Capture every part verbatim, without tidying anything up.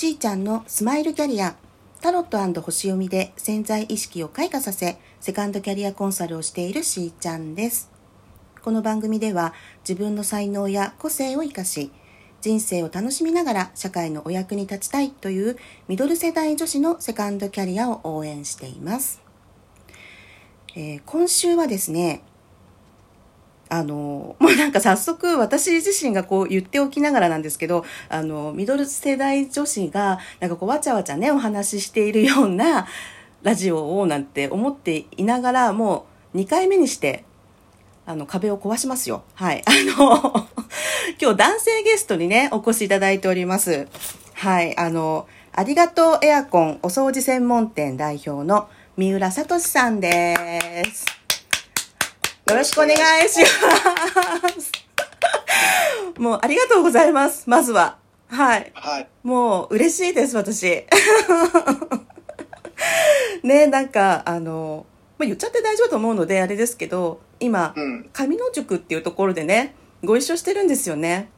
しーちゃんのスマイルキャリア、タロット&星読みで潜在意識を開花させ、セカンドキャリアコンサルをしているしーちゃんです。この番組では自分の才能や個性を生かし、人生を楽しみながら社会のお役に立ちたいというミドル世代女子のセカンドキャリアを応援しています。えー、今週はですね、あの、もうなんか早速私自身がこう言っておきながらなんですけど、あの、ミドル世代女子がなんかこうわちゃわちゃねお話ししているようなラジオをなんて思っていながら、もうにかいめにしてあの壁を壊しますよ。はい。あの、今日男性ゲストにね、お越しいただいております。はい。あの、ありがとうエアコンお掃除専門店代表の三浦聡さんです。よろしくお願いします。もうありがとうございます。まずは。はい。はい、もう嬉しいです、私。ね、なんか、あの、まあ、言っちゃって大丈夫と思うのであれですけど、今、うん、上野塾っていうところでねご一緒してるんですよね、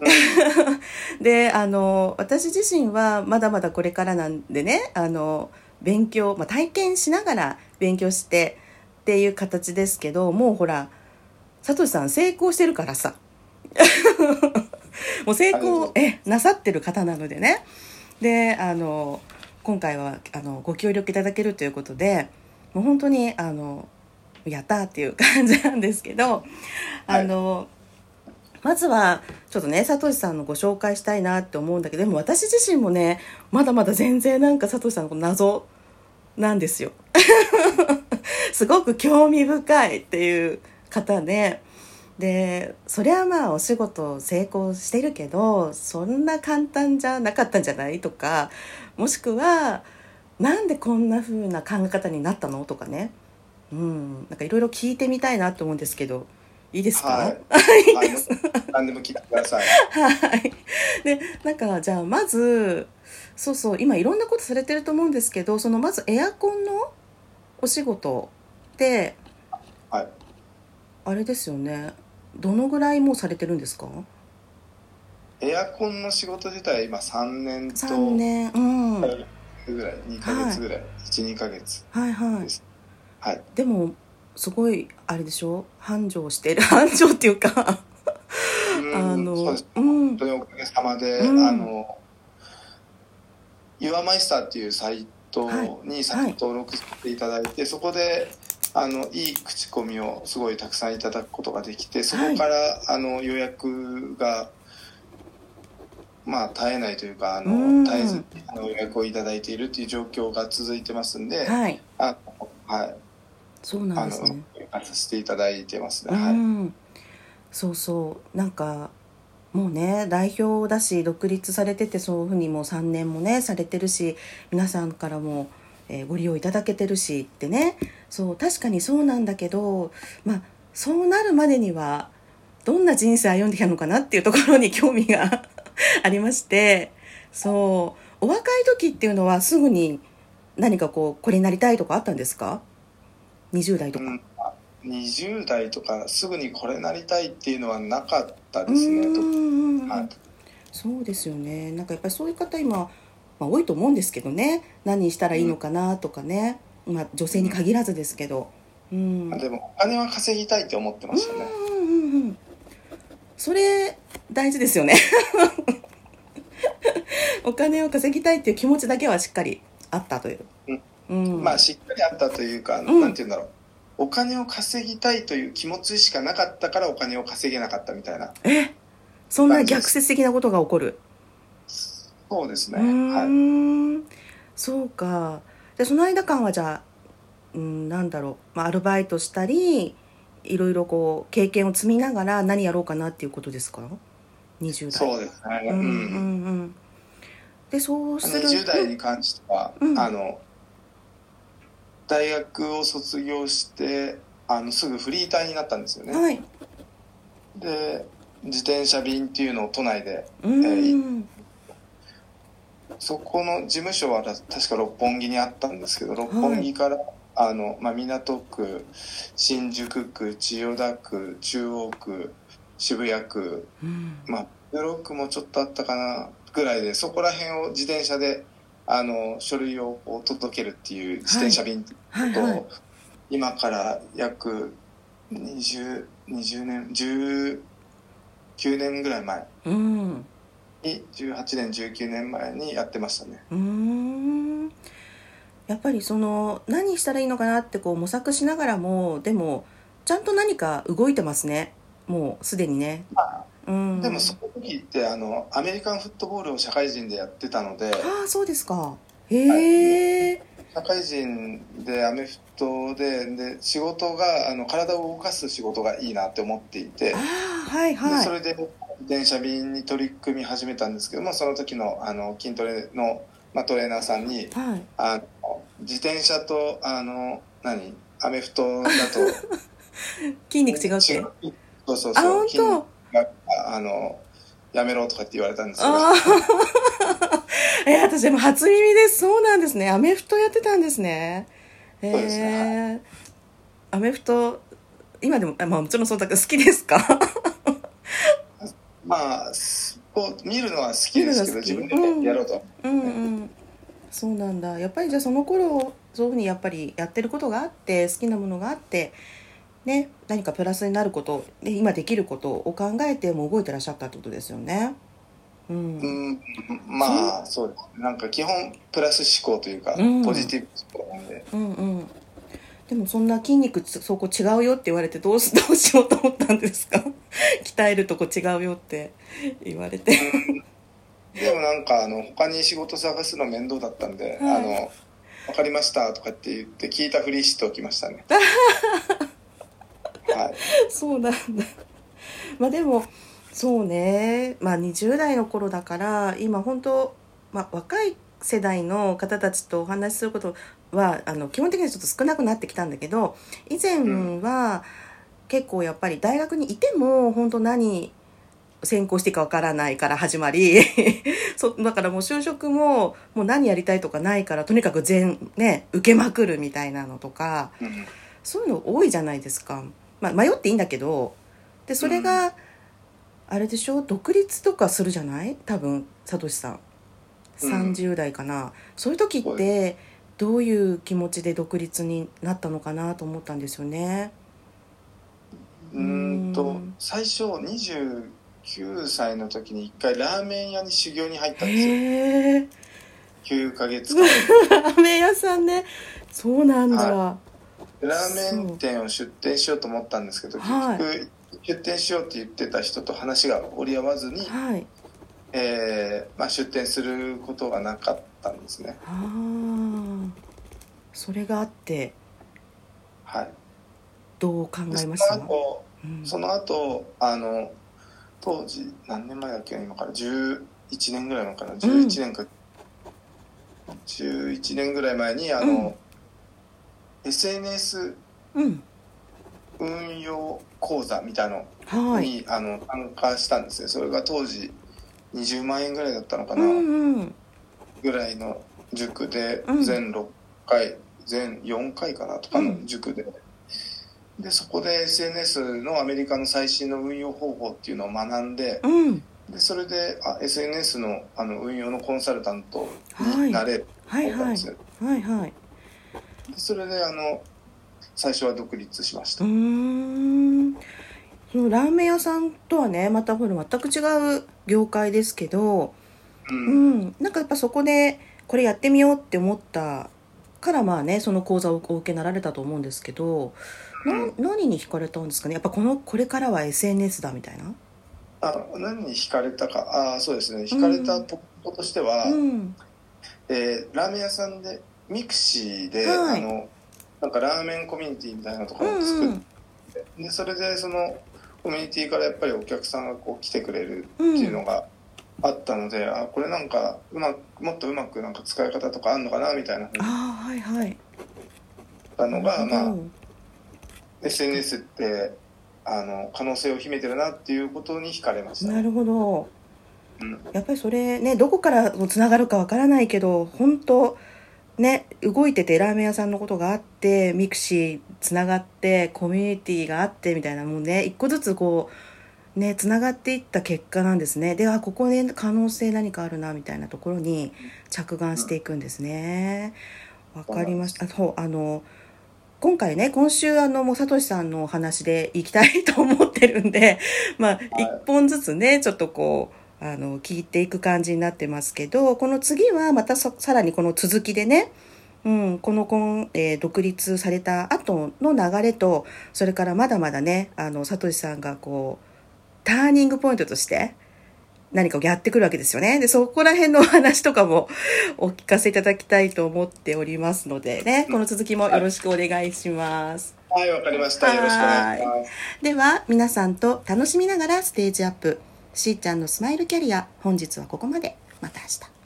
うん、であの私自身はまだまだこれからなんでね、あの勉強、まあ、体験しながら勉強してっていう形ですけど、もうほらさとしさん成功してるからさもう成功えなさってる方なのでね、であの今回はあのご協力いただけるということで、もう本当にあのやったっていう感じなんですけど、あの、はい、まずはちょっとねさとしさんのご紹介したいなって思うんだけど、でも私自身もねまだまだ全然なんかさとしさんのこの謎なんですよすごく興味深いっていう方ね。でそれはまあお仕事成功してるけどそんな簡単じゃなかったんじゃないとか、もしくはなんでこんな風な考え方になったのとかね、うん、なんかいろいろ聞いてみたいなと思うんですけど、いいですか？はい、いいです。何でも聞いてください。はい。で、なんかじゃあまず、そうそう今いろんなことされてると思うんですけど、そのまずエアコンのお仕事って、はい、あれですよね。どのぐらいもうされてるんですか？エアコンの仕事自体今さんねんとさんねん、うん、ぐらいにかげつぐらい、はい、いち、にかげつはいはいです。はい、でもすごいあれでしょ、繁盛してる繁盛っていうかうんあのそうです、うん、本当におかげさまで、うん、あの You're My Star っていうサイトに登録していただいて、はい、そこであのいい口コミをすごいたくさんいただくことができて、そこから、はい、あの予約がまあ絶えないというか、あの絶えずあの予約をいただいているっていう状況が続いてますんで、はい、あのはいそうなんですね。あのさせていただいてますね。うん、はい、そうそうなんかもうね代表だし独立されてて、そういうふうにもうさんねんもねされてるし、皆さんからも、えー、ご利用いただけてるしってね、そう確かにそうなんだけど、まあそうなるまでにはどんな人生歩んできたのかなっていうところに興味がありまして、そうお若い時っていうのはすぐに何かこうこれになりたいとかあったんですか？にじゅう代とか、うん、にじゅう代とかすぐにこれなりたいっていうのはなかったですね。うん、はい、そうですよね。なんかやっぱりそういう方今、まあ、多いと思うんですけどね、何したらいいのかなとかね、うん、まあ、女性に限らずですけど、うんうん、でもお金は稼ぎたいって思ってましたね。うんうんうんうん、それ大事ですよねお金を稼ぎたいっていう気持ちだけはしっかりあったという、うんうん、まあしっかりあったというか、うん、なんていうんだろう、お金を稼ぎたいという気持ちしかなかったからお金を稼げなかったみたいな。え、そんな逆説的なことが起こる。そうですね。はい。そうか。でその間間はじゃあ、うん、なんだろう、まあ、アルバイトしたりいろいろこう経験を積みながら何やろうかなっていうことですか。にじゅう代。そうですね。うんうんうん。でそうするにじゅう代に関しては、うん、あの大学を卒業してあのすぐフリーターになったんですよね、はい、で自転車便っていうのを都内で、えー、そこの事務所は確か六本木にあったんですけど、六本木から、はい、あのまあ、港区、新宿区、千代田区、中央区、渋谷区、うん、まあ、ブロックもちょっとあったかなぐらいで、そこら辺を自転車であの書類を届けるっていう自転車便と、はいはいはい、今から約にじゅう、にじゅうねん、じゅうきゅうねんぐらい前に、じゅうはちねん、じゅうきゅうねんまえにやってましたね。うーん、やっぱりその何したらいいのかなってこう模索しながらも、でもちゃんと何か動いてますね、もうすでにね。うん、でもその時ってあのアメリカンフットボールを社会人でやってたので。ああ、そうですか。へえ。社会人でアメフト で, で仕事があの体を動かす仕事がいいなって思っていて、あ、はいはい、でそれで自転車便に取り組み始めたんですけども、その時 の, あの筋トレの、まあ、トレーナーさんに、はい、あの自転車とあの何アメフトだと筋肉違うって。そうそうそう、あ、筋肉あのやめろとかって言われたんですけどえ、私でも初耳です。そうなんですね、アメフトやってたんですね。そうですね、えー、アメフト今でも、まあ、もちろんそうだけど好きですかまあ見るのは好きですけど、自分でやろうと、うんうんうん、そうなんだ。やっぱりじゃあその頃そういうふうにやっぱりやってることがあって、好きなものがあってね、何かプラスになることで今できることを考えても動いてらっしゃったってことですよね。うん、うん、まあそうです、なんか基本プラス思考というか、うん、ポジティブ思考なんで、うんうん、でもそんな筋肉そこ違うよって言われてどうし、どうしようと思ったんですか鍛えるとこ違うよって言われて、うん、でもなんかあの他に仕事探すの面倒だったんで、はい、あの分かりましたとかって言って聞いたふりしておきましたねはい、そうなんだ。まあでもそうね、まあ、にじゅう代の頃だから今本当、まあ、若い世代の方たちとお話しすることはあの基本的にはちょっと少なくなってきたんだけど、以前は結構やっぱり大学にいても本当何専攻していいかわからないから始まりそだからもう就職ももう何やりたいとかないから、とにかく全、ね、受けまくるみたいなのとか、うん、そういうの多いじゃないですか。まあ、迷っていいんだけど、でそれが、うん、あれでしょ、独立とかするじゃない、多分さとしさんさんじゅう代かな、うん、そういう時ってどういう気持ちで独立になったのかなと思ったんですよね。うんと、うん、最初にじゅうきゅうさいの時に一回ラーメン屋に修行に入ったんですよ。へー、きゅうかげつかんラーメン屋さんね。そうなんだ。ラーメン店を出店しようと思ったんですけど、結局、はい、出店しようって言ってた人と話が折り合わずに、はい、えーまあ、出店することがなかったんですね。あ、それがあって、はい、どう考えましたか。その後、うん、あの当時何年前だっけ、今からじゅういちねんぐらい前かな、じゅういちねんか、うん、じゅういちねんぐらい前にあの、うん、エスエヌエス 運用講座みたいなのに、うん、あの参加したんですよ。それが当時にじゅうまんえんぐらいだったのかな、うんうん、ぐらいの塾で全ろっかい、うん、全よんかいかなとかの塾で、うん、でそこで エスエヌエス のアメリカの最新の運用方法っていうのを学んで、うん、でそれであ エスエヌエス の, あの運用のコンサルタントになれるってことなんですよ。はいはいはいはい。それであの最初は独立しました。うーん、そのラーメン屋さんとはね、また全く違う業界ですけど、うんうん、なんかやっぱそこでこれやってみようって思ったからまあね、その講座をお受けになられたと思うんですけど、うん、何に惹かれたんですかね。やっぱこのこれからは エスエヌエス だみたいな。あ、何に惹かれたか、あ、そうですね、惹かれたポイントとしては、うんうん、えー、ラーメン屋さんでミクシーで、はい、あのなんかラーメンコミュニティみたいなところを作って、うんうん、でそれでそのコミュニティからやっぱりお客さんがこう来てくれるっていうのがあったので、うん、あ、これなんかうまくもっとうまくなんか使い方とかあんのかなみたいな、あ、はいはい、たのが、まあ、うん、エスエヌエス ってあの可能性を秘めてるなっていうことに惹かれました。なるほど、うん、やっぱりそれね、どこからつながるかわからないけど本当ね、動いててラーメン屋さんのことがあって、ミクシーつながってコミュニティがあってみたいなもんね、一個ずつこうね、つながっていった結果なんですね。ではここで可能性何かあるなみたいなところに着眼していくんですね。わかりました。あの今回ね、今週あのもうさとしさんのお話でいきたいと思ってるんで、まあ一本ずつねちょっとこうあの聞いていく感じになってますけど、この次はまたさらにこの続きでね、うん、この婚、えー、独立された後の流れと、それからまだまだねあのさとしさんがこうターニングポイントとして何かをやってくるわけですよね。でそこら辺のお話とかもお聞かせいただきたいと思っておりますのでね、この続きもよろしくお願いします。はい、わかりました。よろしくお願いします。では皆さんと楽しみながらステージアップ、しーちゃんのスマイルキャリア、本日はここまで。また明日。